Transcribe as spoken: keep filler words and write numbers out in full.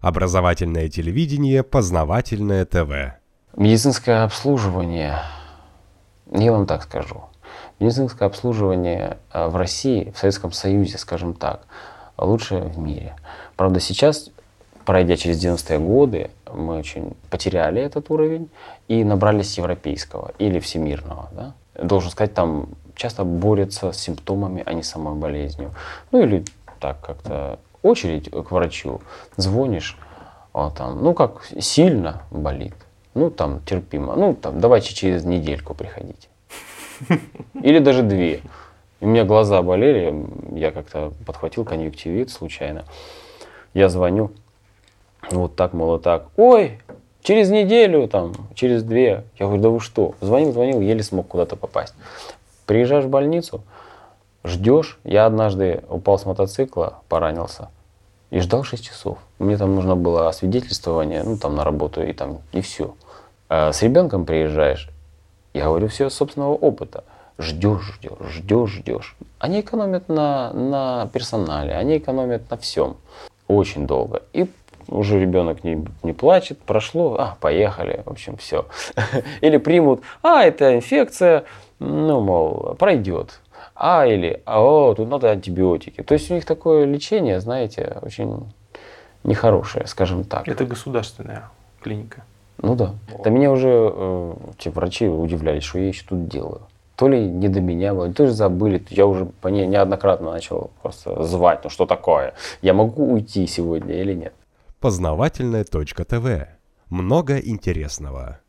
Образовательное телевидение, познавательное ТВ. Медицинское обслуживание, я вам так скажу, медицинское обслуживание в России, в Советском Союзе, скажем так, лучшее в мире. Правда, сейчас, пройдя через девяностые годы, мы очень потеряли этот уровень и набрались европейского или всемирного, да? Должен сказать, там часто борются с симптомами, а не самой болезнью. Ну или так как-то очередь к врачу, звонишь, а там, ну как сильно болит, ну там терпимо, ну там давайте через недельку приходите. Или даже две. У меня глаза болели, я как-то подхватил конъюнктивит случайно. Я звоню, вот так, мол, так, ой, через неделю, там, через две. Я говорю, да вы что? Звонил, звонил, еле смог куда-то попасть. Приезжаешь в больницу, ждешь. Я однажды упал с мотоцикла, поранился и ждал шесть часов. Мне там нужно было освидетельствование, ну, там, на работу и там, и все. А с ребенком приезжаешь, я говорю, все собственного опыта. Ждешь, ждешь, ждешь, ждешь. Они экономят на, на персонале, они экономят на всем. Очень долго. И уже ребенок не, не плачет, прошло, а, поехали, в общем, все. Или примут, а, это инфекция, ну, мол, пройдет. А, или, о, тут надо антибиотики. То есть у них такое лечение, знаете, очень нехорошее, скажем так. Это государственная клиника. Ну да. Да меня уже э, те врачи удивлялись, что я еще тут делаю. То ли не до меня было, то ли забыли. Я уже по ней неоднократно начал просто звать, ну что такое? Я могу уйти сегодня или нет? Познавательное точка ТВ. Много интересного.